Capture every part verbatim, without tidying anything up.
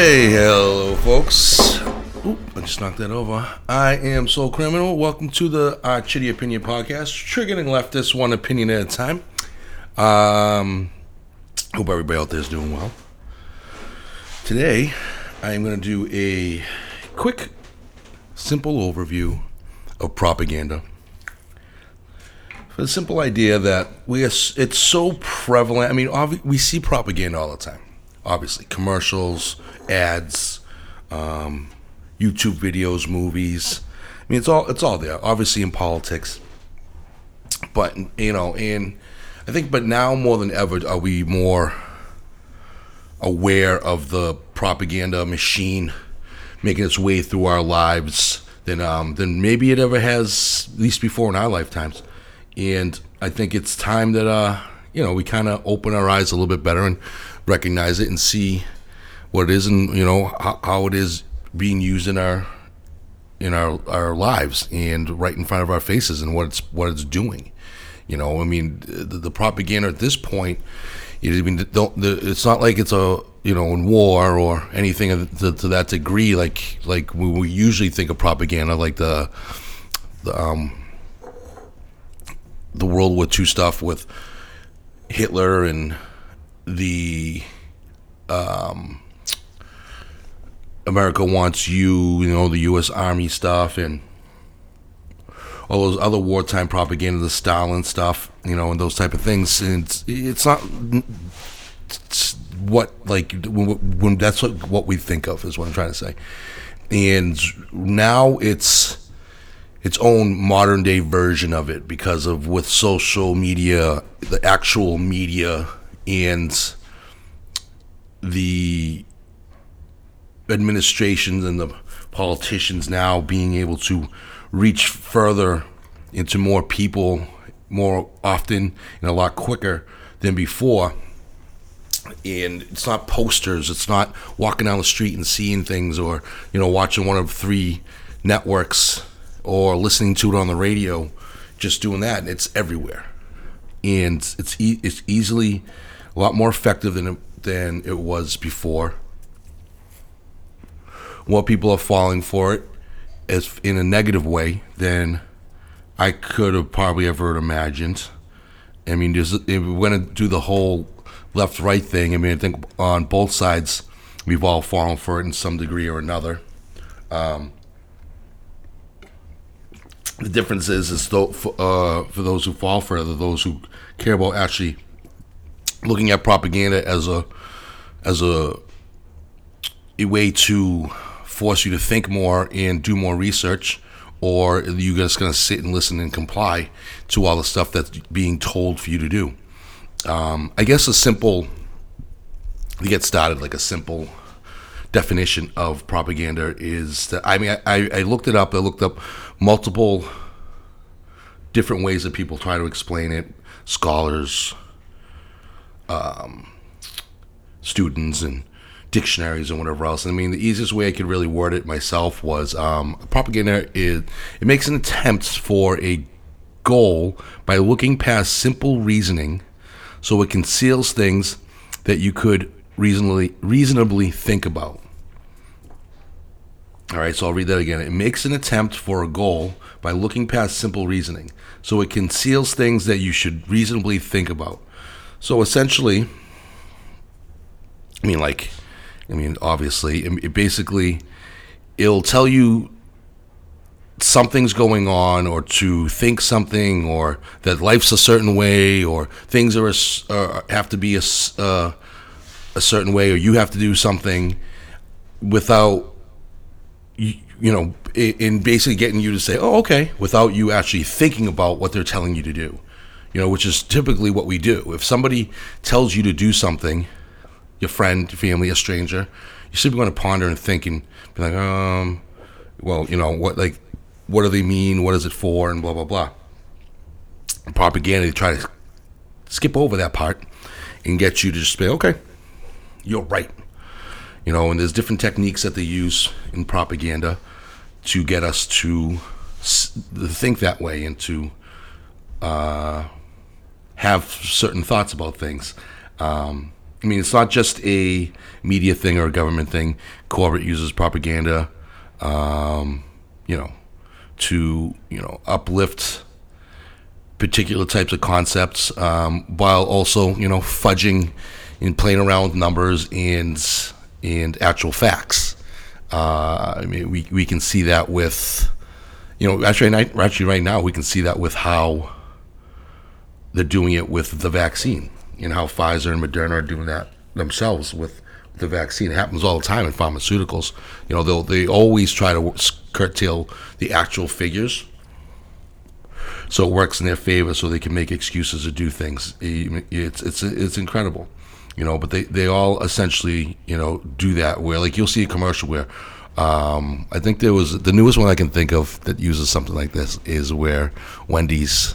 Hey, hello, folks. Oop, I just knocked that over. I am Soul Criminal. Welcome to the uh, Chitty Opinion Podcast, triggering leftists one opinion at a time. Um, hope everybody out there is doing well. Today, I am going to do a quick, simple overview of propaganda. For the simple idea that we are, it's so prevalent. I mean, obvi- we see propaganda all the time. Obviously, commercials, ads, um, YouTube videos, movies. I mean, it's all it's all there. Obviously, in politics, but you know, and I think, but now more than ever, are we more aware of the propaganda machine making its way through our lives than um, than maybe it ever has, at least before in our lifetimes. And I think it's time that uh, you know, we kind of open our eyes a little bit better and recognize it and see what it is, and you know how, how it is being used in our in our our lives and right in front of our faces, and what it's what it's doing. You know, I mean, the, the propaganda at this point. You know, I mean, don't, the, it's not like it's a you know in war or anything to, to that degree. Like like we, we usually think of propaganda, like the the um the World War Two stuff with Hitler and the um, America Wants You, you know, the U S Army stuff and all those other wartime propaganda, the Stalin stuff, you know, and those type of things. And it's, it's not it's what, like, when, when that's what, what we think of is what I'm trying to say. And now it's its own modern day version of it because of with social media, the actual media, and the administrations and the politicians now being able to reach further into more people more often and a lot quicker than before. And it's not posters, it's not walking down the street and seeing things, or you know, watching one of three networks or listening to it on the radio, just doing that. It's everywhere, and it's e- it's easily a lot more effective than it, than it was before. More people are falling for it, as in a negative way, than I could have probably ever imagined. I mean, there's, if we're going to do the whole left-right thing, I mean, I think on both sides we've all fallen for it in some degree or another. Um, the difference is, is though, for, uh, for those who fall for it, those who care about actually looking at propaganda as a as a, a way to force you to think more and do more research, or you're just going to sit and listen and comply to all the stuff that's being told for you to do. Um, I guess a simple, to get started, like a simple definition of propaganda is that, I mean, I, I looked it up, I looked up multiple different ways that people try to explain it, scholars, Um, students and dictionaries and whatever else. I mean, the easiest way I could really word it myself was um, propaganda is it makes an attempt for a goal by looking past simple reasoning, so it conceals things that you could reasonably reasonably think about. All right, so I'll read that again. It makes an attempt for a goal by looking past simple reasoning, so it conceals things that you should reasonably think about. So essentially, I mean, like, I mean, obviously, it basically, it'll tell you something's going on, or to think something, or that life's a certain way, or things are a, uh, have to be a, uh, a certain way, or you have to do something without, you, you know, in basically getting you to say, oh, okay, without you actually thinking about what they're telling you to do. You know, which is typically what we do. If somebody tells you to do something, your friend, your family, a stranger, you should be going to ponder and think and be like, um, well, you know, what like, what do they mean? What is it for? And blah, blah, blah. And propaganda, they try to skip over that part and get you to just be, okay, you're right. You know, and there's different techniques that they use in propaganda to get us to think that way and to uh, have certain thoughts about things. Um, I mean, it's not just a media thing or a government thing. Corporate uses propaganda, um, you know, to, you know, uplift particular types of concepts, um, while also, you know, fudging and playing around with numbers and and actual facts. Uh, I mean, we, we can see that with, you know, actually, actually right now we can see that with how they're doing it with the vaccine, and how Pfizer and Moderna are doing that themselves with the vaccine. It happens all the time in pharmaceuticals. You know, they'll, they always try to curtail the actual figures, so it works in their favor, so they can make excuses to do things. It's it's it's incredible, you know. But they, they all essentially, you know, do that. Where, like, you'll see a commercial where, um, I think there was the newest one I can think of that uses something like this is where Wendy's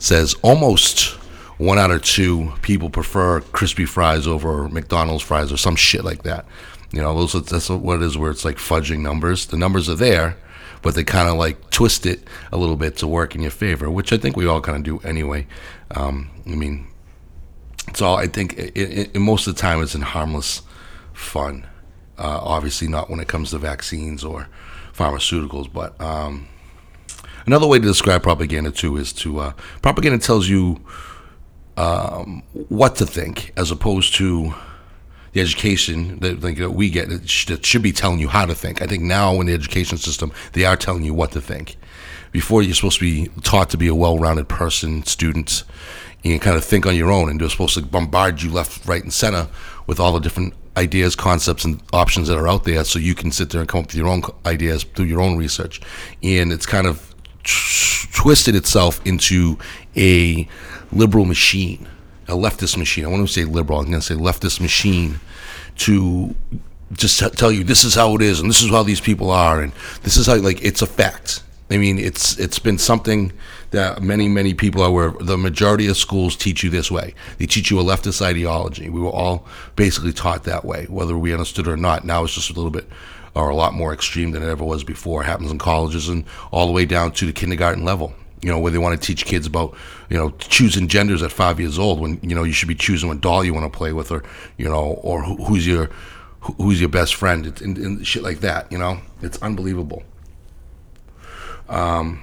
says almost one out of two people prefer crispy fries over McDonald's fries or some shit like that. You know, those that's what it is, where it's like fudging numbers. The numbers are there, but they kind of like twist it a little bit to work in your favor, which I think we all kind of do anyway. Um, I mean, it's all, I think it, it, most of the time it's in harmless fun. Uh, obviously not when it comes to vaccines or pharmaceuticals, but um, another way to describe propaganda too is to, uh, propaganda tells you um, what to think, as opposed to the education that, like, that we get, that should be telling you how to think. I think now in the education system, they are telling you what to think. Before, you're supposed to be taught to be a well-rounded person, student, and kind of think on your own, and they're supposed to bombard you left, right, and center with all the different ideas, concepts, and options that are out there, so you can sit there and come up with your own ideas through your own research. And it's kind of t- twisted itself into a liberal machine, a leftist machine. I want to say liberal. I'm going to say leftist machine to just t- tell you this is how it is, and this is how these people are, and this is how, like, it's a fact. I mean, it's it's been something that many, many people are aware of. The majority of schools teach you this way. They teach you a leftist ideology. We were all basically taught that way, whether we understood it or not. Now it's just a little bit or a lot more extreme than it ever was before. It happens in colleges and all the way down to the kindergarten level. You know, where they want to teach kids about, you know, choosing genders at five years old, when, you know, you should be choosing what doll you want to play with, or, you know, or who, who's your who's your best friend, it's, and, and shit like that. You know, it's unbelievable. Um,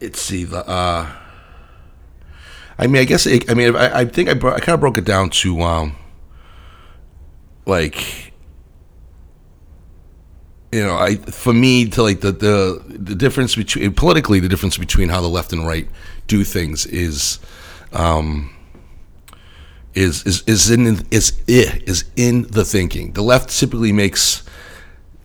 it's see the. Uh, I mean, I guess it, I mean I, I think I, bro- I kind of broke it down to um, like. You know, I for me to like the, the the difference between politically the difference between how the left and right do things is, um, is is is in is is in the thinking. The left typically makes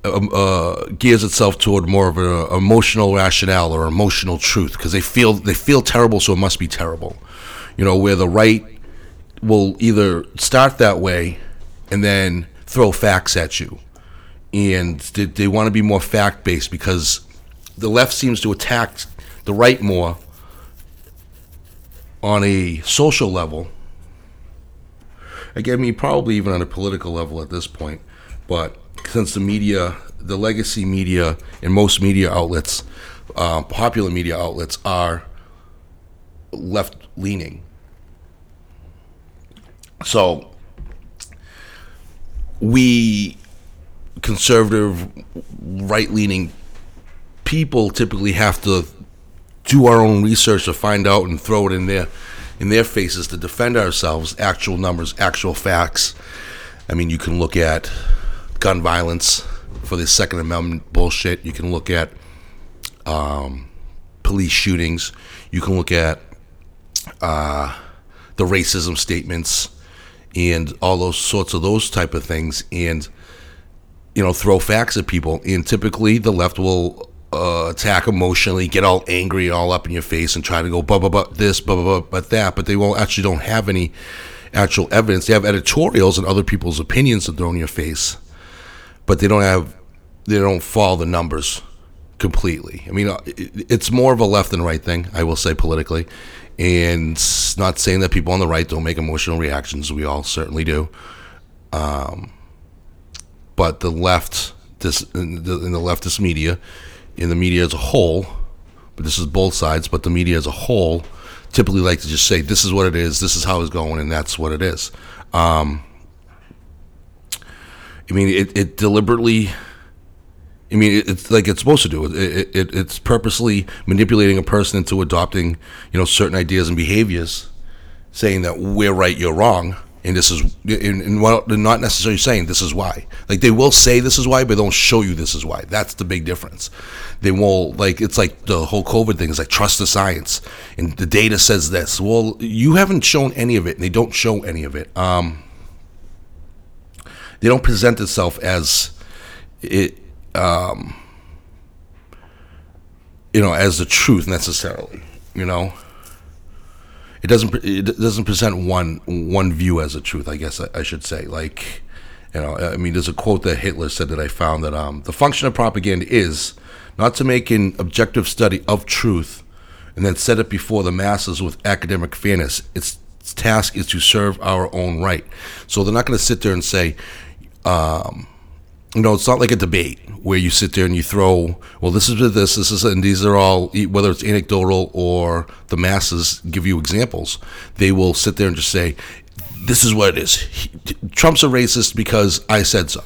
uh, uh, gears itself toward more of an emotional rationale or emotional truth, because they feel they feel terrible, so it must be terrible. You know, where the right will either start that way and then throw facts at you. And they, they want to be more fact-based, because the left seems to attack the right more on a social level. Again, I mean, probably even on a political level at this point. But since the media, the legacy media, and most media outlets, uh, popular media outlets, are left-leaning. So we... conservative, right-leaning people typically have to do our own research to find out and throw it in their in their faces to defend ourselves. Actual numbers, actual facts. I mean, you can look at gun violence for the Second Amendment bullshit. You can look at um, police shootings. You can look at uh, the racism statements and all those sorts of those type of things, and you know, throw facts at people. And typically the left will uh, attack emotionally, get all angry, all up in your face, and try to go blah blah blah this, blah blah blah that, but they won't actually don't have any actual evidence. They have editorials and other people's opinions that throw in your face, but they don't have they don't follow the numbers completely. I mean, it's more of a left and right thing, I will say, politically. And not saying that people on the right don't make emotional reactions, we all certainly do. Um But the left, this in the, in the leftist media, in the media as a whole, but this is both sides. But the media as a whole typically like to just say, this is what it is, this is how it's going, and that's what it is. Um, I mean, it, it deliberately... I mean, it's like it's supposed to do. It, it, it's purposely manipulating a person into adopting, you know, certain ideas and behaviors, saying that we're right, you're wrong, and this is, and, and what, they're not necessarily saying this is why. Like, they will say this is why, but they don't show you this is why. That's the big difference. They won't, like, it's like the whole COVID thing is like, trust the science, and the data says this. Well, you haven't shown any of it, and they don't show any of it. Um, they don't present itself as it. Um, you know, as the truth necessarily. You know, it doesn't it doesn't present one one view as a truth. I guess I, I should say. Like, you know, I mean, there's a quote that Hitler said that I found that um, the function of propaganda is not to make an objective study of truth and then set it before the masses with academic fairness. Its, its task is to serve our own right. So they're not going to sit there and say. Um, You know, it's not like a debate where you sit there and you throw, well, this is this, this is, and these are all, whether it's anecdotal or the masses give you examples, they will sit there and just say, this is what it is. He, Trump's a racist because I said so.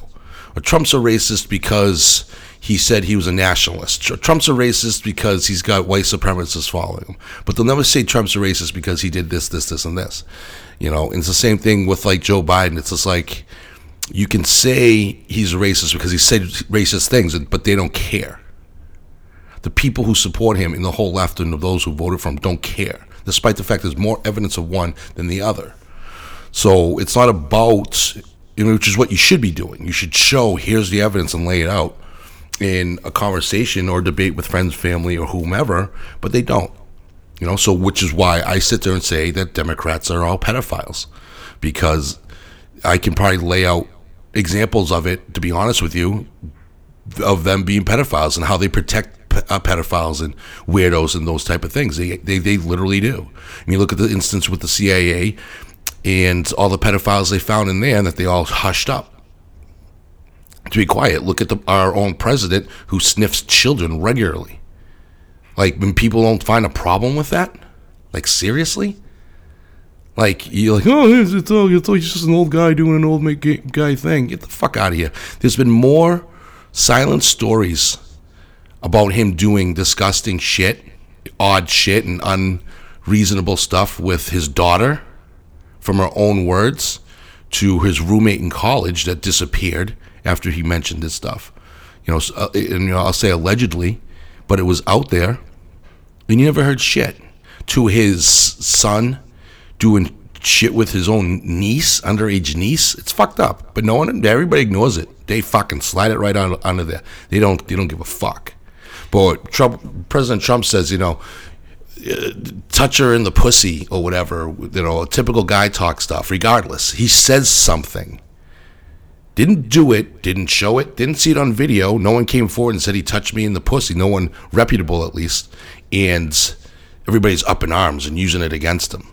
Or Trump's a racist because he said he was a nationalist. Or Trump's a racist because he's got white supremacists following him. But they'll never say Trump's a racist because he did this, this, this, and this. You know, and it's the same thing with, like, Joe Biden. It's just like... You can say he's racist because he said racist things, but they don't care. The people who support him and the whole left and those who voted for him don't care, despite the fact there's more evidence of one than the other. So it's not about, you know, which is what you should be doing. You should show, here's the evidence and lay it out in a conversation or debate with friends, family, or whomever, but they don't. You know, so which is why I sit there and say that Democrats are all pedophiles, because I can probably lay out examples of it, to be honest with you, of them being pedophiles and how they protect pe- uh, pedophiles and weirdos and those type of things. They, they they literally do. I mean, look at the instance with the C I A and all the pedophiles they found in there, and that they all hushed up to be quiet. Look at the, our own president who sniffs children regularly. Like, when people don't find a problem with that, like, seriously? Like, you're like, oh, it's, it's, it's, it's just an old guy doing an old guy thing. Get the fuck out of here. There's been more silent stories about him doing disgusting shit, odd shit, and unreasonable stuff with his daughter, from her own words, to his roommate in college that disappeared after he mentioned this stuff. You know, and, you know, I'll say allegedly, but it was out there, and you never heard shit. To his son... doing shit with his own niece, underage niece. It's fucked up, but no one, everybody ignores it. They fucking slide it right on, under there. They don't, they don't give a fuck. But Trump, President Trump says, you know, touch her in the pussy or whatever. You know, typical guy talk stuff. Regardless, he says something. Didn't do it. Didn't show it. Didn't see it on video. No one came forward and said he touched me in the pussy. No one reputable, at least. And everybody's up in arms and using it against him.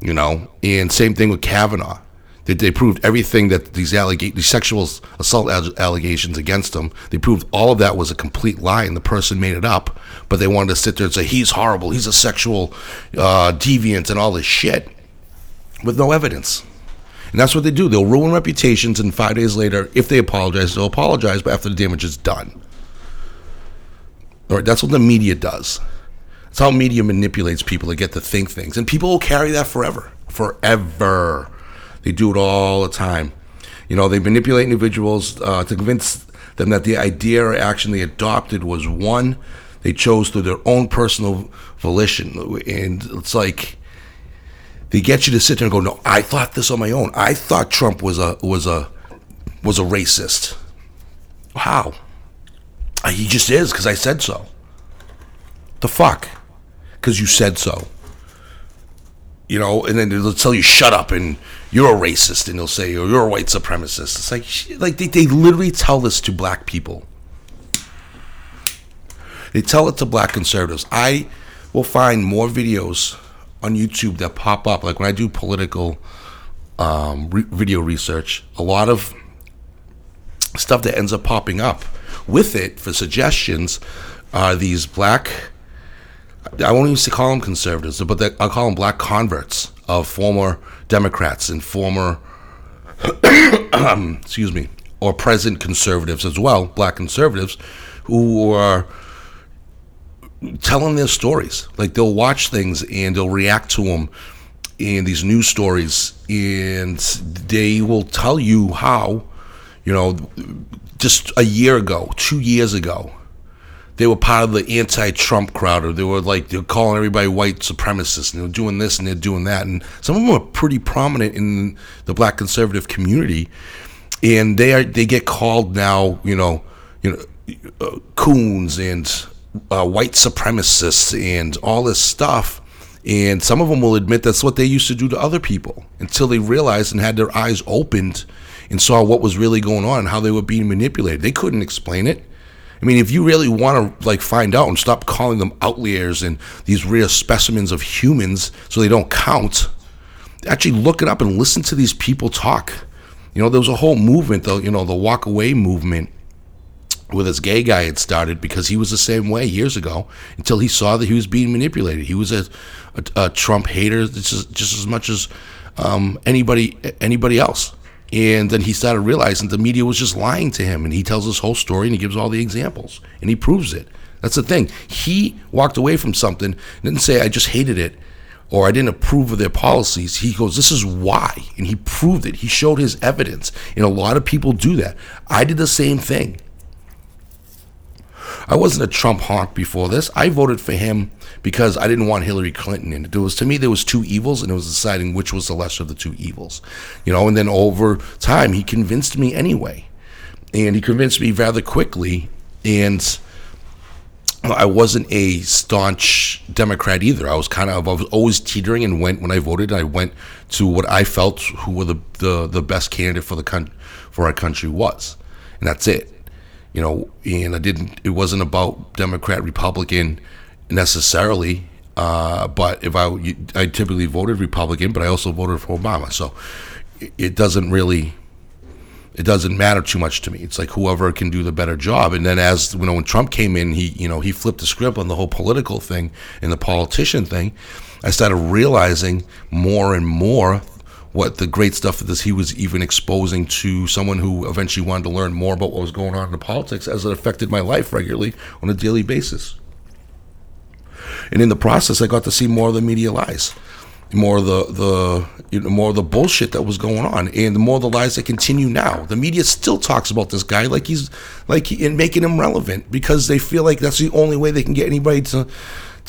You know, and same thing with Kavanaugh. They, they proved everything that these, allega- these sexual assault ag- allegations against him, they proved all of that was a complete lie and the person made it up, but they wanted to sit there and say, he's horrible, he's a sexual uh, deviant and all this shit, with no evidence. And that's what they do. They'll ruin reputations, and five days later, if they apologize, they'll apologize, but after the damage is done. All right, that's what the media does. It's how media manipulates people to get to think things. And people will carry that forever. Forever. They do it all the time. You know, they manipulate individuals uh, to convince them that the idea or action they adopted was one they chose through their own personal volition. And it's like, they get you to sit there and go, no, I thought this on my own. I thought Trump was a was a, was a racist. How? He just is, because I said so. The fuck? Because you said so. You know, and then they'll tell you, shut up, and you're a racist, and they'll say, oh, you're a white supremacist. It's like, like they, they literally tell this to black people. They tell it to black conservatives. I will find more videos on YouTube that pop up. Like, when I do political um, re- video research, a lot of stuff that ends up popping up with it for suggestions are these black I won't even call them conservatives, but they, I'll call them black converts of former Democrats and former, excuse me, or present conservatives as well, black conservatives, who are telling their stories. Like, they'll watch things and they'll react to them in these news stories, and they will tell you how, you know, just a year ago, two years ago, they were part of the anti-Trump crowd, or they were like, they're calling everybody white supremacists, and they're doing this and they're doing that. And some of them are pretty prominent in the black conservative community, and they are they get called now, you know, you know, uh, coons and uh, white supremacists and all this stuff. And some of them will admit that's what they used to do to other people, until they realized and had their eyes opened and saw what was really going on and how they were being manipulated. They couldn't explain it. I mean, if you really want to, like, find out and stop calling them outliers and these rare specimens of humans so they don't count, actually look it up and listen to these people talk. You know, there was a whole movement, though, you know, the walk away movement, where this gay guy had started because he was the same way years ago, until he saw that he was being manipulated. He was a, a, a Trump hater just, just as much as um, anybody anybody else. And then he started realizing the media was just lying to him, and he tells his whole story and he gives all the examples and he proves it. That's the thing. He walked away from something and didn't say, I just hated it, or I didn't approve of their policies. He goes, this is why, and he proved it. He showed his evidence, and a lot of people do that. I did the same thing. I wasn't a Trump honk before this. I voted for him because I didn't want Hillary Clinton in it. There was, to me, there was two evils, and it was deciding which was the lesser of the two evils. You know, and then over time, he convinced me anyway. And he convinced me rather quickly, and I wasn't a staunch Democrat either. I was kind of, I was always teetering, and went, when I voted, I went to what I felt who were the, the, the best candidate for the con- for our country was. And that's it. You know, and I didn't, it wasn't about Democrat, Republican necessarily, uh, but if I, I typically voted Republican, but I also voted for Obama. So it doesn't really, it doesn't matter too much to me. It's like whoever can do the better job. And then as, you know, when Trump came in, he, you know, he flipped the script on the whole political thing and the politician thing. I started realizing more and more what the great stuff that he was even exposing to someone who eventually wanted to learn more about what was going on in the politics, as it affected my life regularly on a daily basis. And in the process, I got to see more of the media lies, more of the, the you know, more of the bullshit that was going on, and the more of the lies that continue now. The media still talks about this guy like he's like he, and making him relevant, because they feel like that's the only way they can get anybody to.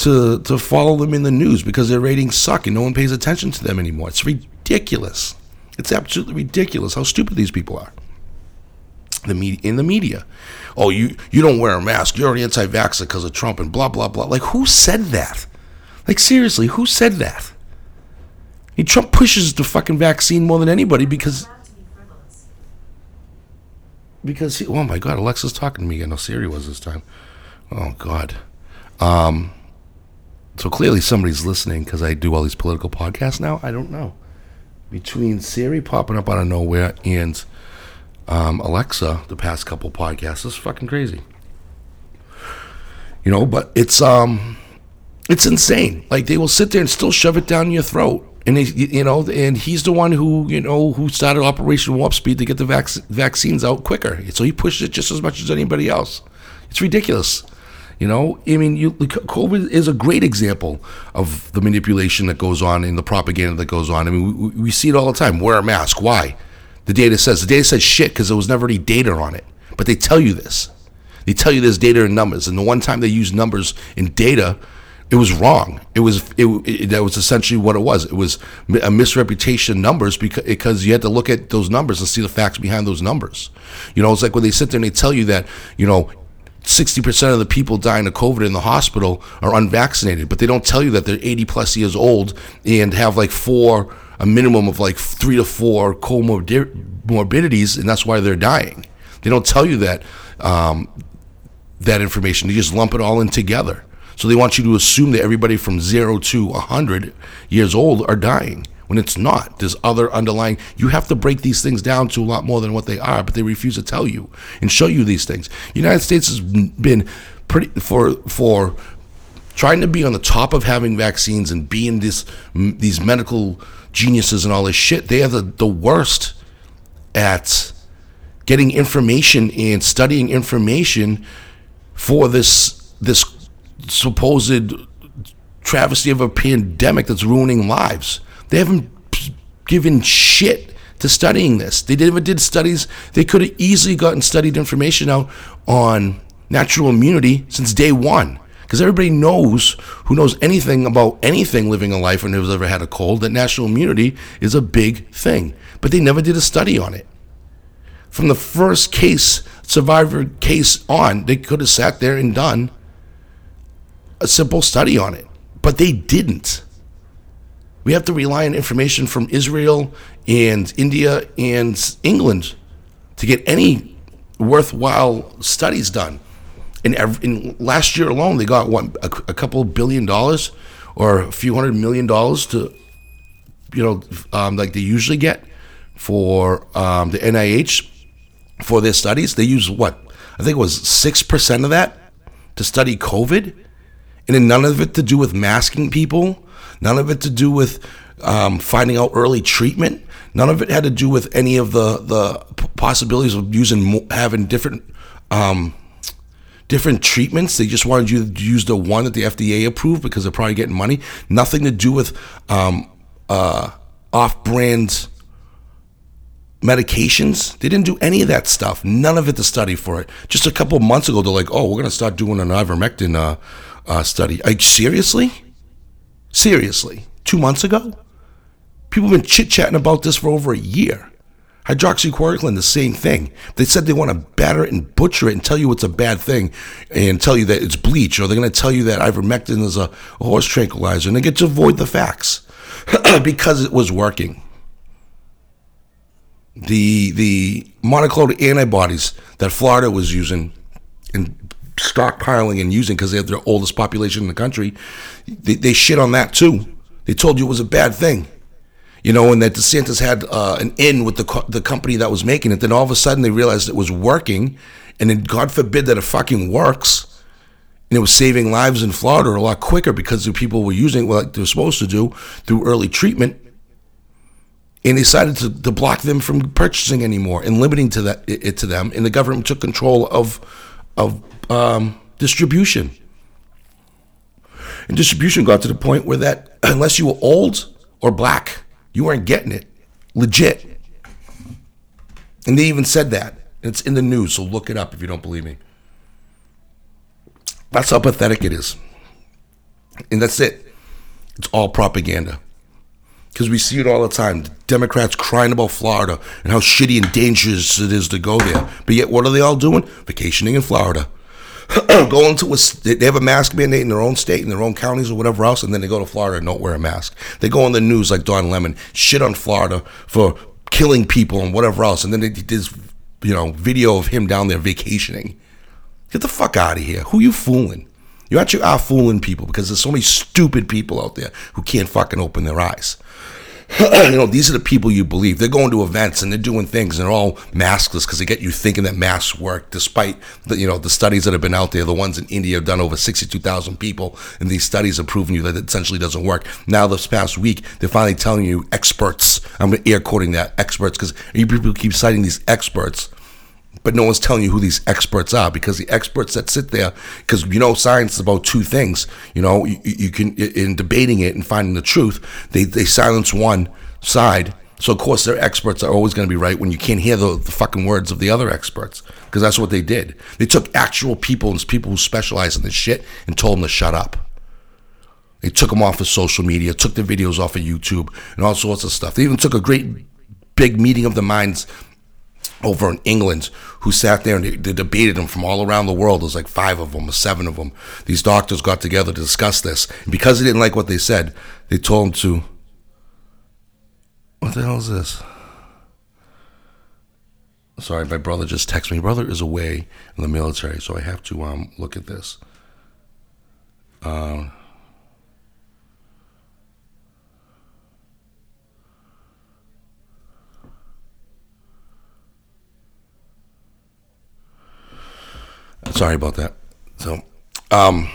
To, to follow them in the news, because their ratings suck and no one pays attention to them anymore. It's ridiculous. It's absolutely ridiculous how stupid these people are. The media, in the media. Oh, you, you don't wear a mask. You're an anti-vaxxer because of Trump and blah, blah, blah. Like, who said that? Like, seriously, who said that? I mean, Trump pushes the fucking vaccine more than anybody because... Because, he, oh my God, Alexa's talking to me again. No, Siri was this time. Oh, God. Um... So clearly somebody's listening, because I do all these political podcasts now. I don't know. Between Siri popping up out of nowhere and um, Alexa, the past couple podcasts, it's fucking crazy. You know, but it's um, it's insane. Like, they will sit there and still shove it down your throat. And they, you know, and he's the one who, you know, who started Operation Warp Speed to get the vac- vaccines out quicker. So he pushed it just as much as anybody else. It's ridiculous. You know, I mean, you, COVID is a great example of the manipulation that goes on and the propaganda that goes on. I mean, we, we see it all the time. Wear a mask. Why? The data says. The data says shit because there was never any data on it. But they tell you this. They tell you there's data and numbers. And the one time they used numbers and data, it was wrong. It was it, it, that was essentially what it was. It was a misrepresentation of numbers, because because you had to look at those numbers and see the facts behind those numbers. You know, it's like when they sit there and they tell you that, you know, sixty percent of the people dying of COVID in the hospital are unvaccinated, but they don't tell you that they're eighty plus years old and have like four, a minimum of like three to four comorbidities, and that's why they're dying. They don't tell you that, um, that information. They just lump it all in together. So they want you to assume that everybody from zero to one hundred years old are dying, when it's not. There's other underlying, you have to break these things down to a lot more than what they are, but they refuse to tell you and show you these things. The United States has been pretty, for for trying to be on the top of having vaccines and being this, these medical geniuses and all this shit, they are the, the worst at getting information and studying information for this this supposed travesty of a pandemic that's ruining lives. They haven't given shit to studying this. They never did studies. They could have easily gotten studied information out on natural immunity since day one, because everybody knows, who knows anything about anything living a life and who's ever had a cold, that natural immunity is a big thing. But they never did a study on it. From the first case, survivor case on, they could have sat there and done a simple study on it, but they didn't. We have to rely on information from Israel and India and England to get any worthwhile studies done. And in last year alone, they got what, a, a couple billion dollars or a few hundred million dollars to, you know, um, like they usually get for um, the N I H for their studies. They use what, I think it was six percent of that to study COVID, and then none of it to do with masking people, none of it to do with um, finding out early treatment, none of it had to do with any of the, the possibilities of using having different um, different treatments. They just wanted you to use the one that the F D A approved because they're probably getting money. Nothing to do with um, uh, off-brand medications. They didn't do any of that stuff. None of it to study for it. Just a couple months ago, they're like, oh, we're going to start doing an ivermectin uh, uh, study. Like, seriously? Seriously? Two months ago? People have been chit-chatting about this for over a year. Hydroxychloroquine, the same thing. They said they want to batter it and butcher it and tell you it's a bad thing and tell you that it's bleach, or they're going to tell you that ivermectin is a, a horse tranquilizer, and they get to avoid the facts because it was working. The the monoclonal antibodies that Florida was using and stockpiling and using because they have their oldest population in the country, they, they shit on that too. They told you it was a bad thing. You know, and that DeSantis had uh, an in with the co- the company that was making it. Then all of a sudden they realized it was working, and then God forbid that it fucking works. And it was saving lives in Florida a lot quicker because the people were using it like they were supposed to do through early treatment. And they decided to, to block them from purchasing anymore and limiting to that it, it to them. And the government took control of of um, distribution. And distribution got to the point where that unless you were old or black, you weren't getting it. Legit. And they even said that. It's in the news, so look it up if you don't believe me. That's how pathetic it is. And that's it. It's all propaganda. Because we see it all the time. The Democrats crying about Florida and how shitty and dangerous it is to go there. But yet, what are they all doing? Vacationing in Florida. Going to a, they have a mask mandate in their own state, in their own counties or whatever else, and then they go to Florida and don't wear a mask. They go on the news like Don Lemon, shit on Florida for killing people and whatever else, and then they did this, you know, video of him down there vacationing. Get the fuck out of here. Who you fooling? You actually are fooling people because there's so many stupid people out there who can't fucking open their eyes. You know, these are the people you believe. They're going to events and they're doing things and they're all maskless because they get you thinking that masks work, despite the, you know, the studies that have been out there. The ones in India have done over sixty-two thousand people, and these studies have proven you that it essentially doesn't work. Now this past week, they're finally telling you experts. I'm air quoting that, experts, because people keep citing these experts, but no one's telling you who these experts are, because the experts that sit there, because, you know, science is about two things, you know, you, you can, in debating it and finding the truth, they, they silence one side. So, of course, their experts are always going to be right when you can't hear the, the fucking words of the other experts, because that's what they did. They took actual people and people who specialize in this shit and told them to shut up. They took them off of social media, took their videos off of YouTube and all sorts of stuff. They even took a great big meeting of the minds over in England, who sat there and they, they debated them from all around the world. There was like five of them or seven of them. These doctors got together to discuss this. And because they didn't like what they said, they told them to... What the hell is this? Sorry, my brother just texted me. My brother is away in the military, so I have to um look at this. Um... Sorry about that. So, um,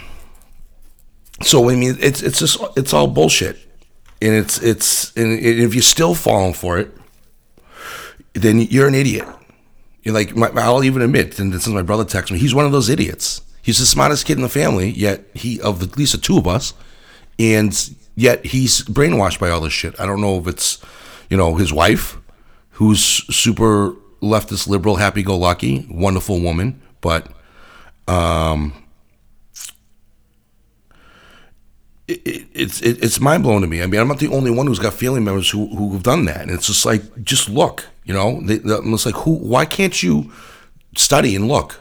So I mean, it's it's just it's all bullshit, and it's it's and if you're still falling for it, then you're an idiot. You're like my, I'll even admit, and since my brother texted me, he's one of those idiots. He's the smartest kid in the family, yet he of at least the two of us, and yet he's brainwashed by all this shit. I don't know if it's, you know, his wife, who's super leftist, liberal, happy-go-lucky, wonderful woman, but um. It, it, it's it, it's mind-blowing to me. I mean, I'm not the only one who's got family members who, who've done that. And it's just like, just look, you know? They, it's like, who? Why can't you study and look?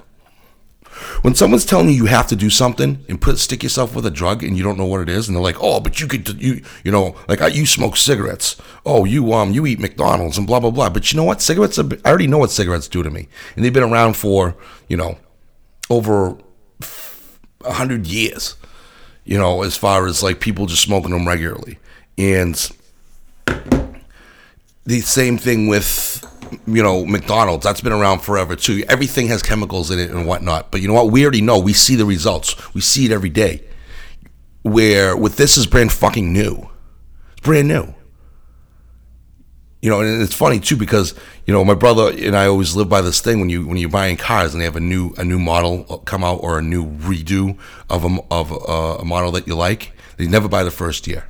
When someone's telling you you have to do something and put stick yourself with a drug and you don't know what it is, and they're like, oh, but you could, you you know, like, you smoke cigarettes. Oh, you um you eat McDonald's and blah, blah, blah. But you know what? Cigarettes, are, I already know what cigarettes do to me. And they've been around for, you know, over one hundred years. You know, as far as like people just smoking them regularly. And the same thing with, you know, McDonald's. That's been around forever too. Everything has chemicals in it and whatnot. But you know what? We already know. We see the results. We see it every day. Where with this is brand fucking new. It's brand new. You know, and it's funny too because, you know, my brother and I always live by this thing when you when you're buying cars and they have a new a new model come out or a new redo of a of a, a model that you like, they never buy the first year.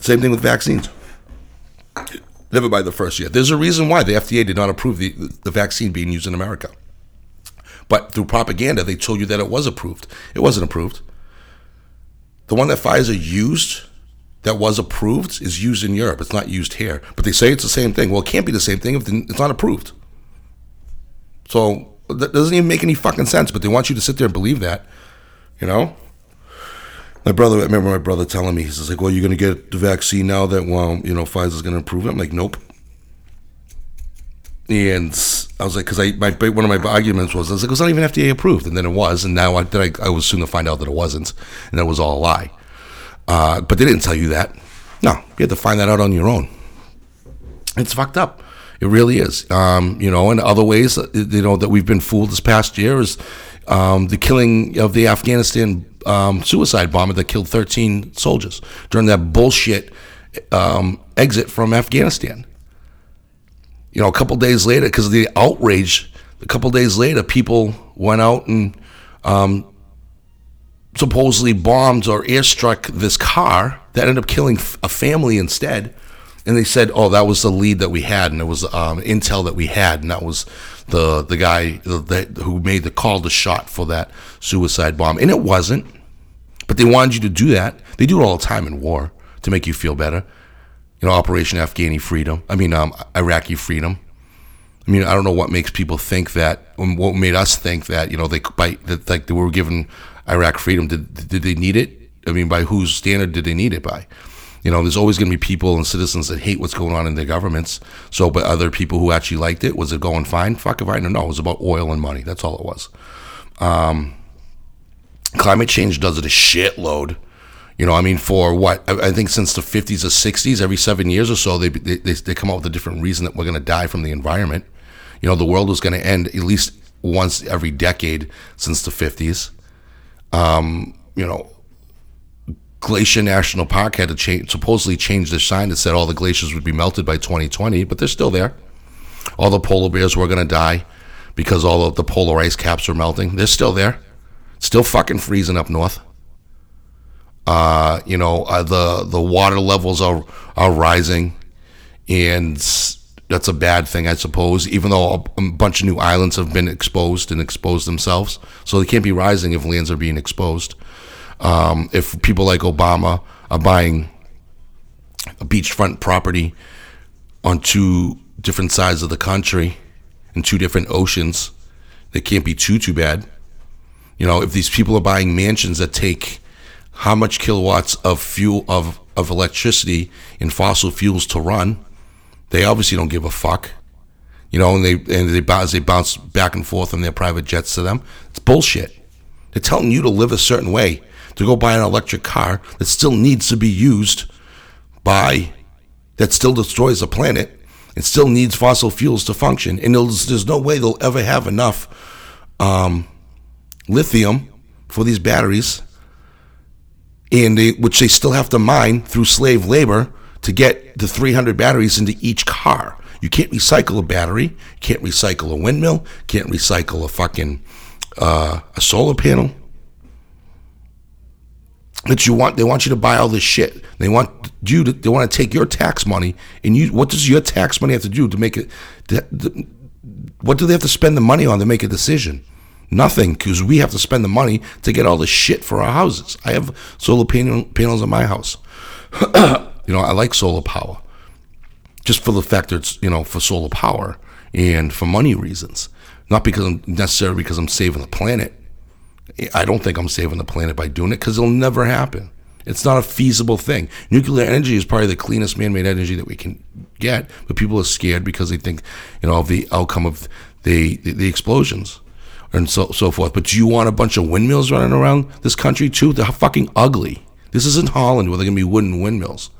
Same thing with vaccines. Never buy the first year. There's a reason why the F D A did not approve the the vaccine being used in America. But through propaganda, they told you that it was approved. It wasn't approved. The one that Pfizer used that was approved is used in Europe. It's not used here. But they say it's the same thing. Well, it can't be the same thing if it's not approved. So that doesn't even make any fucking sense, but they want you to sit there and believe that, you know? My brother, I remember my brother telling me, he's like, well, you're going to get the vaccine now that, well, you know, Pfizer's going to approve it? I'm like, nope. And I was like, because I my one of my arguments was, I was like, it was not even F D A approved. And then it was, and now I, then I, I was soon to find out that it wasn't, and that was all a lie. Uh, but they didn't tell you that. No, you had to find that out on your own. It's fucked up. It really is. Um, you know, in other ways, you know, that we've been fooled this past year is um, the killing of the Afghanistan um, suicide bomber that killed thirteen soldiers during that bullshit um, exit from Afghanistan. You know, a couple days later, because of the outrage, a couple days later, people went out and Um, supposedly bombed or airstruck this car that ended up killing a family instead, and they said, "Oh, that was the lead that we had, and it was um, intel that we had, and that was the the guy that who made the call to shot for that suicide bomb." And it wasn't, but they wanted you to do that. They do it all the time in war to make you feel better. You know, Operation Afghani Freedom. I mean, um, Iraqi Freedom. I mean, I don't know what makes people think that. What made us think that? You know, they by that like they were given Iraq freedom, did did they need it? I mean, by whose standard did they need it by? You know, there's always going to be people and citizens that hate what's going on in their governments. So, but other people who actually liked it, was it going fine? Fuck if I know. No, it was about oil and money. That's all it was. Um, climate change does it a shitload. You know, I mean, for what? I, I think since the fifties or sixties, every seven years or so, they they, they, they come up with a different reason that we're going to die from the environment. You know, the world was going to end at least once every decade since the fifties. Um, you know, Glacier National Park had to change, supposedly change their sign that said all the glaciers would be melted by twenty twenty, but they're still there. All the polar bears were going to die because all of the polar ice caps are melting. They're still there. Still fucking freezing up north. Uh, you know, uh, the the water levels are, are rising, and that's a bad thing, I suppose, even though a bunch of new islands have been exposed and exposed themselves. So they can't be rising if lands are being exposed. Um, if people like Obama are buying a beachfront property on two different sides of the country and two different oceans, they can't be too, too bad. You know, if these people are buying mansions that take how much kilowatts of fuel, of, of electricity and fossil fuels to run, they obviously don't give a fuck, you know, and they and they bounce, they bounce back and forth on their private jets to them. It's bullshit. They're telling you to live a certain way, to go buy an electric car that still needs to be used by, that still destroys the planet, and still needs fossil fuels to function. And there's no way they'll ever have enough um, lithium for these batteries and they, which they still have to mine through slave labor to get the three hundred batteries into each car. You can't recycle a battery, can't recycle a windmill, can't recycle a fucking uh, a solar panel. That you want, they want you to buy all this shit. They want you to, they want to take your tax money, and you. What does your tax money have to do to make it? To, to, what do they have to spend the money on to make a decision? Nothing, because we have to spend the money to get all the shit for our houses. I have solar panel, panels on my house. You know, I like solar power, just for the fact that it's, you know, for solar power and for money reasons, not because I'm necessarily because I'm saving the planet. I don't think I'm saving the planet by doing it, because it'll never happen. It's not a feasible thing. Nuclear energy is probably the cleanest man-made energy that we can get, but people are scared because they think, you know, of the outcome of the the, the explosions and so so forth. But do you want a bunch of windmills running around this country too? They're fucking ugly. This isn't Holland where they're gonna be wooden windmills.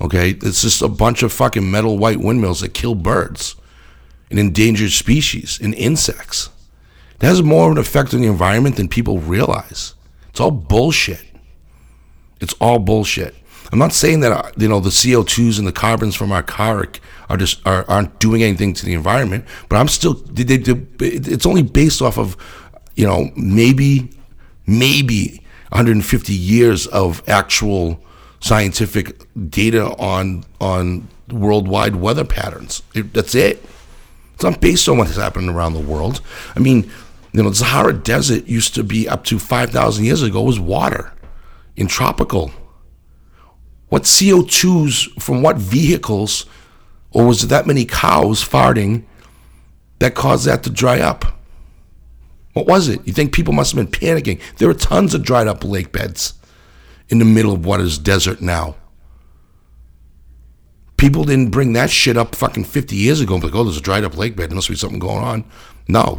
Okay, it's just a bunch of fucking metal white windmills that kill birds and endangered species and insects. That has more of an effect on the environment than people realize. It's all bullshit. It's all bullshit. I'm not saying that, you know, the C O twos and the carbons from our car are just are, aren't doing anything to the environment, but I'm still. They, they, it's only based off of, you know, maybe, maybe one hundred fifty years of actual scientific data on on worldwide weather patterns. It, that's it. It's not based on what's happening around the world. I mean, you know, the Sahara Desert used to be up to five thousand years ago was water. In tropical, what C O twos from what vehicles, or was it that many cows farting that caused that to dry up? What was it? You think people must have been panicking? There are tons of dried up lake beds in the middle of what is desert now. People didn't bring that shit up fucking fifty years ago and be like, oh, there's a dried up lake bed, there must be something going on. No,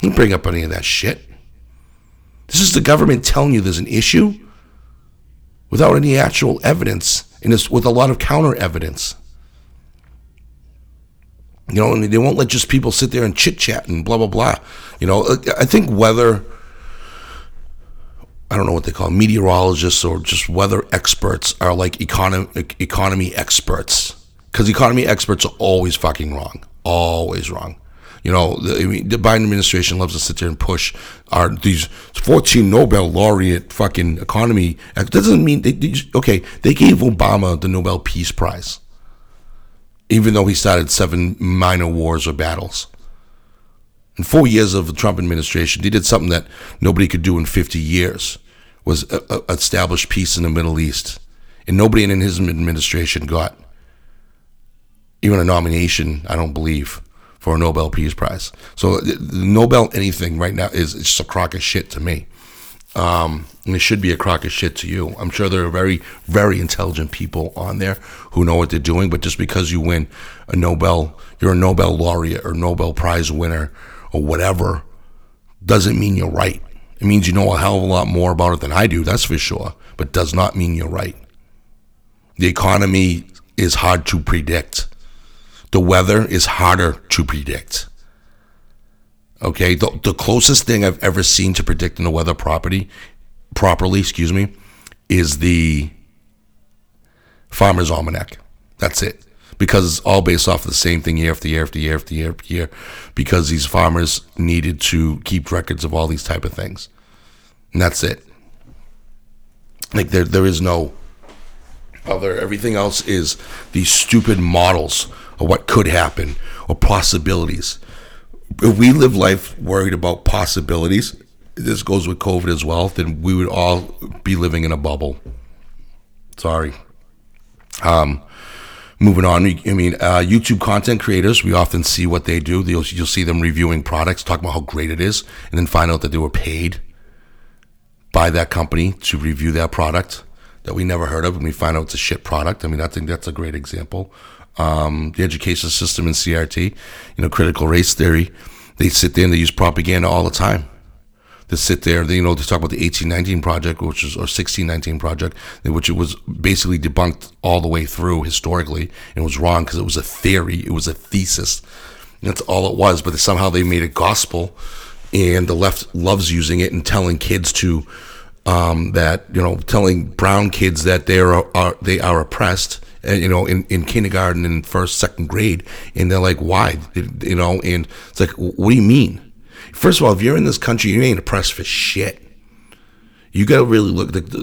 didn't bring up any of that shit. This is the government telling you there's an issue without any actual evidence, and it's with a lot of counter evidence. You know, and they won't let just people sit there and chit chat and blah blah blah. You know, I think weather, I don't know what they call them, meteorologists or just weather experts are like economy economy experts, because economy experts are always fucking wrong, always wrong. You know, the, I mean, the Biden administration loves to sit there and push our these fourteen Nobel laureate fucking economy. That doesn't mean they, they okay. They gave Obama the Nobel Peace Prize, even though he started seven minor wars or battles. In four years of the Trump administration, they did something that nobody could do in fifty years: was a, a, establish peace in the Middle East, and nobody in his administration got even a nomination. I don't believe. For a Nobel Peace Prize. So the Nobel anything right now is it's just a crock of shit to me. Um, and it should be a crock of shit to you. I'm sure there are very, very intelligent people on there who know what they're doing, but just because you win a Nobel, you're a Nobel laureate or Nobel Prize winner or whatever, doesn't mean you're right. It means you know a hell of a lot more about it than I do, that's for sure, but does not mean you're right. The economy is hard to predict. The weather is harder to predict. Okay, the, the closest thing I've ever seen to predicting the weather property, properly, excuse me, is the Farmer's Almanac. That's it, because it's all based off of the same thing year after year after year after year after year, because these farmers needed to keep records of all these type of things, and that's it. Like there, there is no other. Everything else is these stupid models. Or what could happen, or possibilities. If we live life worried about possibilities, this goes with COVID as well, then we would all be living in a bubble. Sorry. Um, moving on, I mean, uh, YouTube content creators, we often see what they do. You'll, you'll see them reviewing products, talking about how great it is, and then find out that they were paid by that company to review that product that we never heard of, and we find out it's a shit product. I mean, I think that's a great example. Um, the education system in C R T, you know, critical race theory, they sit there and they use propaganda all the time. They sit there, they, you know, they talk about the eighteen nineteen project, which is, or sixteen nineteen project, which it was basically debunked all the way through historically, and was wrong because it was a theory, it was a thesis. That's all it was, but somehow they made it gospel, and the left loves using it and telling kids to um, that, you know, telling brown kids that they are, are they are oppressed, and, you know, in, in kindergarten and first, second grade. And they're like, why? You know, and it's like, what do you mean? First of all, if you're in this country, you ain't oppressed for shit. You got to really look, the, the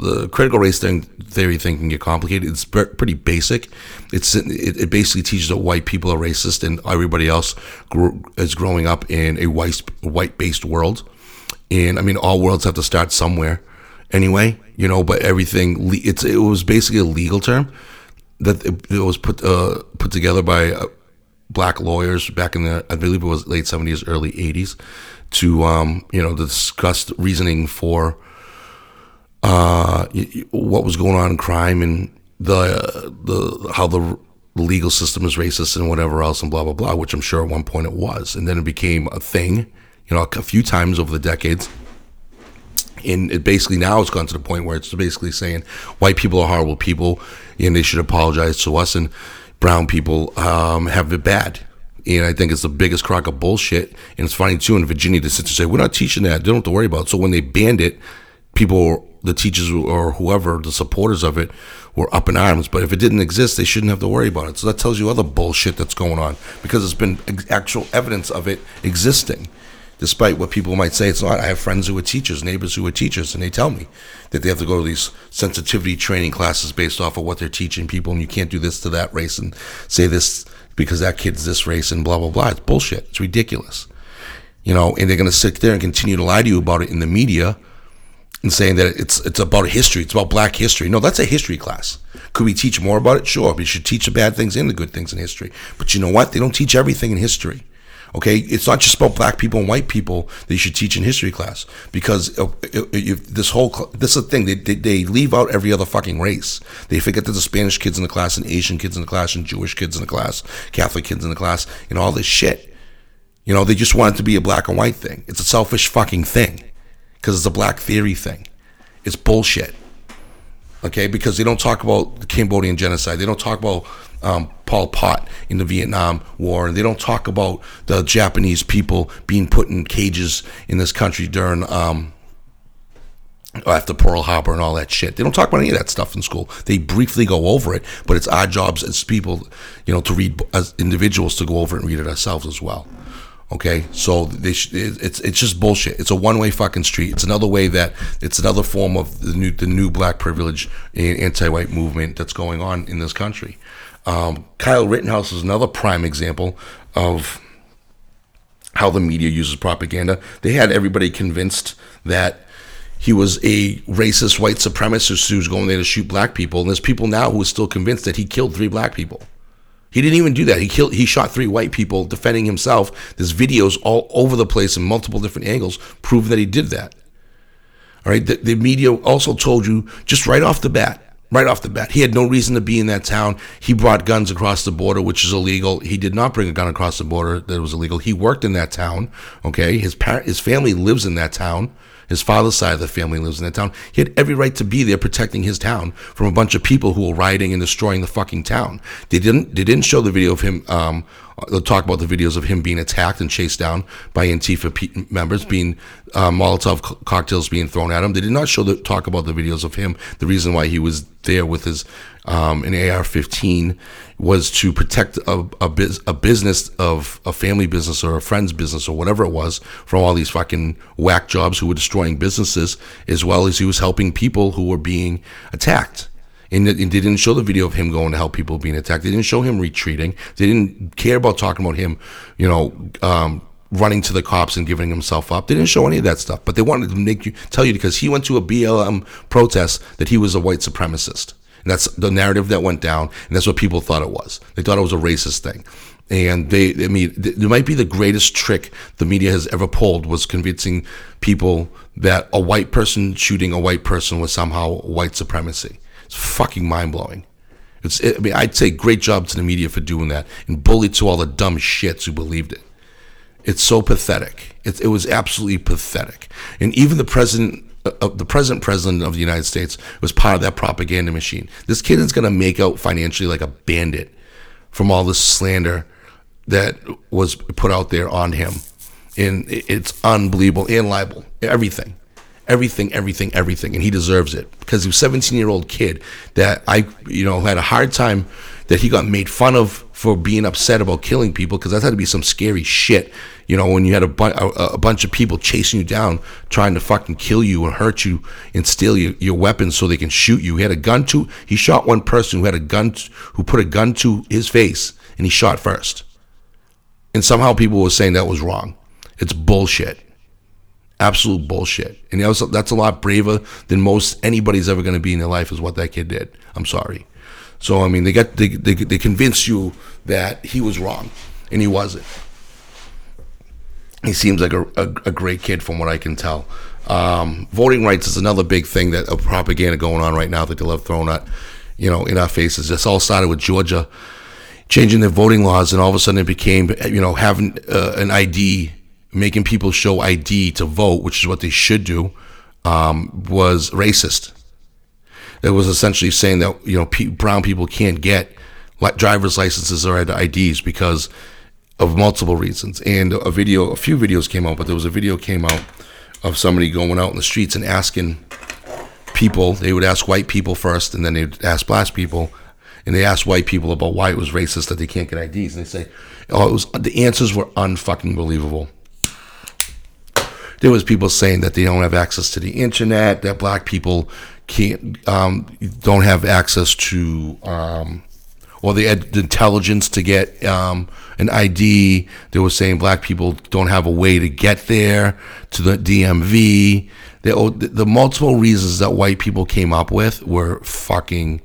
the critical race theory thing can get complicated. It's pretty basic. It's it, it basically teaches that white people are racist and everybody else grew, is growing up in a white white based world. And I mean, all worlds have to start somewhere, anyway. You know, but everything it's it was basically a legal term that it, it was put uh, put together by uh, black lawyers back in the I believe it was late seventies, early eighties. To um, you know, discuss reasoning for uh, what was going on in crime and the the how the legal system is racist and whatever else and blah blah blah, which I'm sure at one point it was, and then it became a thing, you know, a few times over the decades, and it basically now it's gone to the point where it's basically saying white people are horrible people and they should apologize to us, and brown people um, have it bad. And I think it's the biggest crock of bullshit. And it's funny, too, in Virginia, the sisters say, we're not teaching that. They don't have to worry about it. So when they banned it, people, the teachers or whoever, the supporters of it, were up in arms. But if it didn't exist, they shouldn't have to worry about it. So that tells you other bullshit that's going on, because there's been actual evidence of it existing, despite what people might say it's not. I have friends who are teachers, neighbors who are teachers, and they tell me that they have to go to these sensitivity training classes based off of what they're teaching people, and you can't do this to that race and say this because that kid's this race and blah, blah, blah. It's bullshit. It's ridiculous. You know, and they're going to sit there and continue to lie to you about it in the media and saying that it's it's about history. It's about black history. No, that's a history class. Could we teach more about it? Sure. We should teach the bad things and the good things in history. But you know what? They don't teach everything in history. Okay? It's not just about black people and white people that you should teach in history class, because if this whole, this is the thing, they, they they leave out every other fucking race. They forget that the Spanish kids in the class and Asian kids in the class and Jewish kids in the class, Catholic kids in the class, and all this shit. You know, they just want it to be a black and white thing. It's a selfish fucking thing, because it's a black theory thing. It's bullshit. Okay, because they don't talk about the Cambodian genocide. They don't talk about um, Pol Pot in the Vietnam War. And they don't talk about the Japanese people being put in cages in this country during um, after Pearl Harbor and all that shit. They don't talk about any of that stuff in school. They briefly go over it, but it's our jobs as people, you know, to read, as individuals, to go over it and read it ourselves as well. Okay, so they sh- it's it's just bullshit. It's a one-way fucking street. It's another way that it's another form of the new the new black privilege and anti-white movement that's going on in this country. Um, Kyle Rittenhouse is another prime example of how the media uses propaganda. They had everybody convinced that he was a racist white supremacist who was going there to shoot black people, and there's people now who are still convinced that he killed three black people. He didn't even do that. He killed. He shot three white people defending himself. There's videos all over the place in multiple different angles prove that he did that. All right. The, the media also told you just right off the bat, right off the bat, he had no reason to be in that town. He brought guns across the border, which is illegal. He did not bring a gun across the border. That was illegal. He worked in that town. Okay. His parent, his family lives in that town. His father's side of the family lives in that town. He had every right to be there protecting his town from a bunch of people who were rioting and destroying the fucking town. They didn't They didn't show the video of him, um, talk about the videos of him being attacked and chased down by Antifa members, being uh, Molotov co- cocktails being thrown at him. They did not show the, talk about the videos of him. The reason why he was there with his um, an A R fifteen was to protect a, a, biz, a business of a family business or a friend's business or whatever it was from all these fucking whack jobs who were destroying businesses, as well as he was helping people who were being attacked. And they didn't show the video of him going to help people being attacked. They didn't show him retreating. They didn't care about talking about him, you know, um, running to the cops and giving himself up. They didn't show any of that stuff, but they wanted to make you tell you because he went to a B L M protest that he was a white supremacist. And that's the narrative that went down, and that's what people thought it was. They thought it was a racist thing. And they, I mean, it might be the greatest trick the media has ever pulled was convincing people that a white person shooting a white person was somehow white supremacy. It's fucking mind-blowing. It's, I mean, I'd say great job to the media for doing that, and bully to all the dumb shits who believed it. It's so pathetic. It, it was absolutely pathetic. And even the president... Uh, the present president of the United States was part of that propaganda machine. This kid is going to make out financially like a bandit from all this slander that was put out there on him. And it's unbelievable and libel. Everything. everything, everything, everything, and he deserves it because he was a seventeen-year-old kid that I, you know, had a hard time that he got made fun of for being upset about killing people because that had to be some scary shit, you know, when you had a, bu- a, a bunch of people chasing you down, trying to fucking kill you and hurt you and steal your, your weapons so they can shoot you. He had a gun to, he shot one person who had a gun, to, who put a gun to his face, and he shot first. And somehow people were saying that was wrong. It's bullshit. Absolute bullshit. And that's a lot braver than most anybody's ever going to be in their life is what that kid did. I'm sorry. So, I mean, they got they, they, they convinced you that he was wrong, and he wasn't. He seems like a, a, a great kid from what I can tell. Um, voting rights is another big thing that of propaganda going on right now that they love throwing at, you know, in our faces. This all started with Georgia changing their voting laws, and all of a sudden it became, you know, having uh, an I D, making people show I D to vote, which is what they should do, um, was racist. It was essentially saying that, you know, pe- brown people can't get driver's licenses or I Ds because of multiple reasons. And a video, a few videos came out, but there was a video came out of somebody going out in the streets and asking people, they would ask white people first, and then they'd ask black people, and they asked white people about why it was racist that they can't get I Ds. And they say, oh, it was, the answers were unfucking believable. There was people saying that they don't have access to the internet, that black people can't, um, don't have access to, um, or they had the intelligence to get um, an I D. They were saying black people don't have a way to get there to the D M V. They, oh, the, the multiple reasons that white people came up with were fucking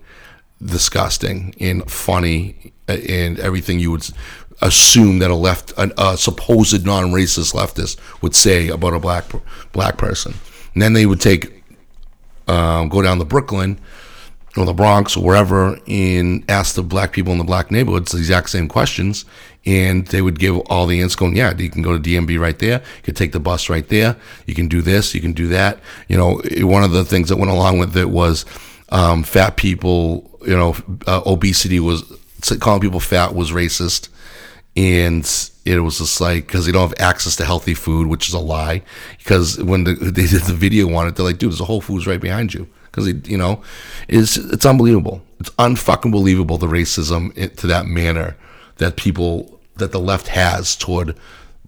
disgusting and funny and everything you would assume that a left, a, a supposed non-racist leftist would say about a black black person. And then they would take, um, go down to Brooklyn or the Bronx or wherever and ask the black people in the black neighborhoods the exact same questions, and they would give all the answers going, yeah, you can go to D M V right there, you can take the bus right there, you can do this, you can do that. You know, one of the things that went along with it was um, fat people, you know, uh, obesity was, calling people fat was racist. And it was just like, because they don't have access to healthy food, which is a lie. Because when the, they did the video on it, they're like, dude, there's a Whole Foods right behind you. Because, you know, it's it's unbelievable. It's unfucking believable, the racism it, to that manner that people, that the left has toward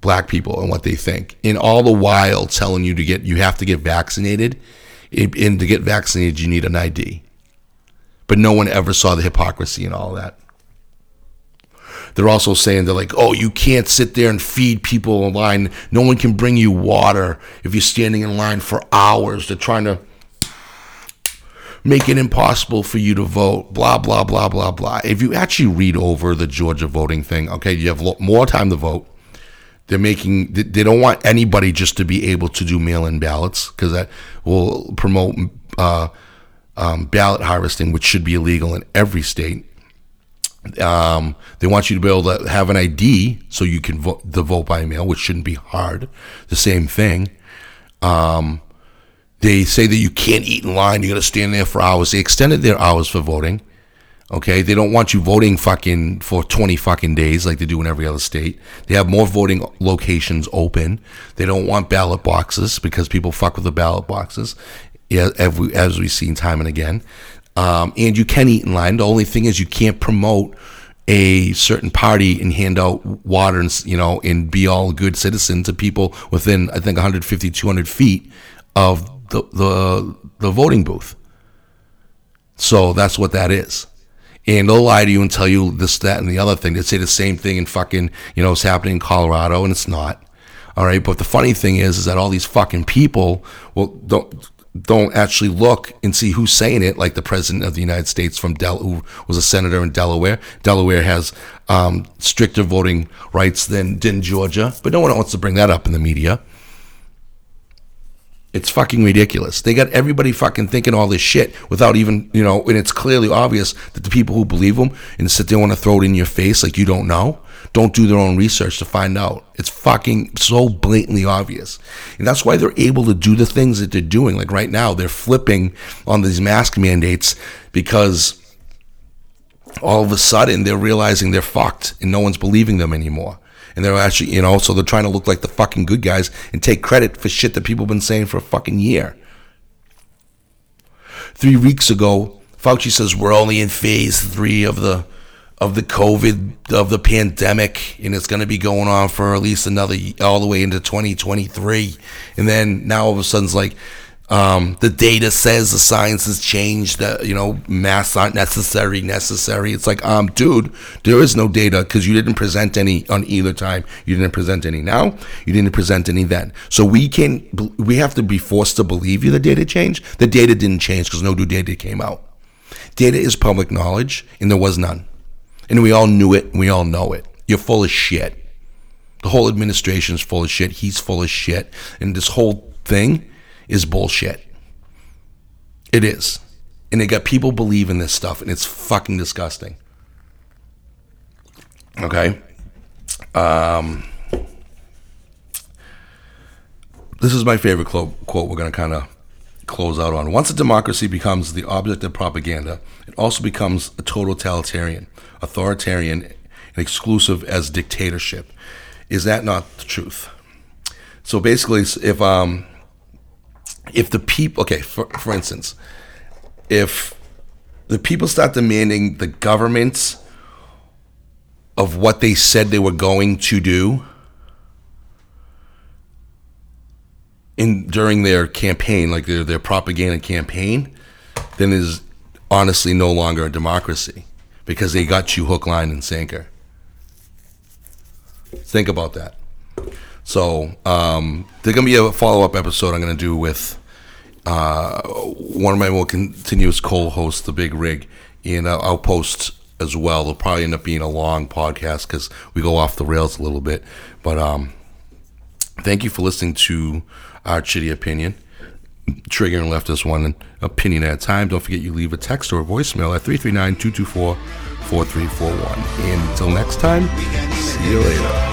black people and what they think. And all the while telling you to get, you have to get vaccinated. And to get vaccinated, you need an I D. But no one ever saw the hypocrisy in all that. They're also saying, they're like, oh, you can't sit there and feed people in line. No one can bring you water if you're standing in line for hours. They're trying to make it impossible for you to vote, blah, blah, blah, blah, blah. If you actually read over the Georgia voting thing, okay, you have lo- more time to vote. They're making, they don't want anybody just to be able to do mail-in ballots because that will promote uh, um, ballot harvesting, which should be illegal in every state. Um, they want you to be able to have an I D so you can vote the vote by mail, which shouldn't be hard. The same thing. Um, they say that you can't eat in line. You're going to stand there for hours. They extended their hours for voting. Okay. They don't want you voting fucking for twenty fucking days like they do in every other state. They have more voting locations open. They don't want ballot boxes because people fuck with the ballot boxes, as we've seen time and again. Um, and you can eat in line. The only thing is you can't promote a certain party and hand out water and, you know, and be all good citizen to people within, I think, one fifty, two hundred feet of the, the, the voting booth. So that's what that is. And they'll lie to you and tell you this, that, and the other thing. They say the same thing in fucking, you know, it's happening in Colorado, and it's not. All right. But the funny thing is, is that all these fucking people, well, don't... don't actually look and see who's saying it, like the president of the United States from Del, who was a senator in Delaware. Delaware has um, stricter voting rights than, than Georgia, but no one wants to bring that up in the media. It's fucking ridiculous. They got everybody fucking thinking all this shit without even, you know, and it's clearly obvious that the people who believe them and sit there and want to throw it in your face like you don't know, don't do their own research to find out. It's fucking so blatantly obvious. And that's why they're able to do the things that they're doing. Like right now, they're flipping on these mask mandates because all of a sudden they're realizing they're fucked and no one's believing them anymore. And they're actually, you know, so they're trying to look like the fucking good guys and take credit for shit that people have been saying for a fucking year. three weeks ago, Fauci says we're only in phase three of the of the COVID, of the pandemic, and it's going to be going on for at least another, all the way into twenty twenty-three. And then now all of a sudden it's like, um, the data says the science has changed, that, you know, masks aren't necessary, necessary. It's like, um, dude, there is no data, because you didn't present any on either time. You didn't present any now, you didn't present any then. So we can, we have to be forced to believe you the data changed. The data didn't change because no new data came out. Data is public knowledge, and there was none. And we all knew it, and we all know it. You're full of shit. The whole administration's full of shit. He's full of shit. And this whole thing is bullshit. It is. And they got people believing this stuff, and it's fucking disgusting. Okay? Um, this is my favorite clo- quote we're going to kind of close out on. Once a democracy becomes the object of propaganda, it also becomes a totalitarian, authoritarian, and exclusive as dictatorship. Is that not the truth? So basically, if um, if the people, okay, for, for instance, if the people start demanding the governments of what they said they were going to do in during their campaign, like their their propaganda campaign, then it is honestly no longer a democracy, because they got you hook, line, and sinker. Think about that. So um, there's gonna be a follow up episode I'm gonna do with uh, one of my more continuous co-hosts, The Big Rig, and I'll, I'll post as well. It'll probably end up being a long podcast because we go off the rails a little bit, but um, thank you for listening to our Chitty Opinion. Trigger and left us one opinion at a time. Don't forget, you leave a text or a voicemail at three three nine, two two four, four three four one. And until next time, see you later.